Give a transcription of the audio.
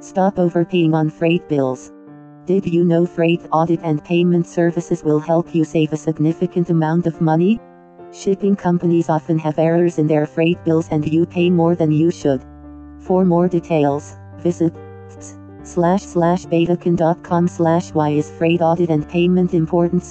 Stop overpaying on freight bills. Did you know freight audit and payment services will help you save a significant amount of money? Shipping companies often have errors in their freight bills and you pay more than you should. For more details, visit betachon.com/why is freight audit and payment important?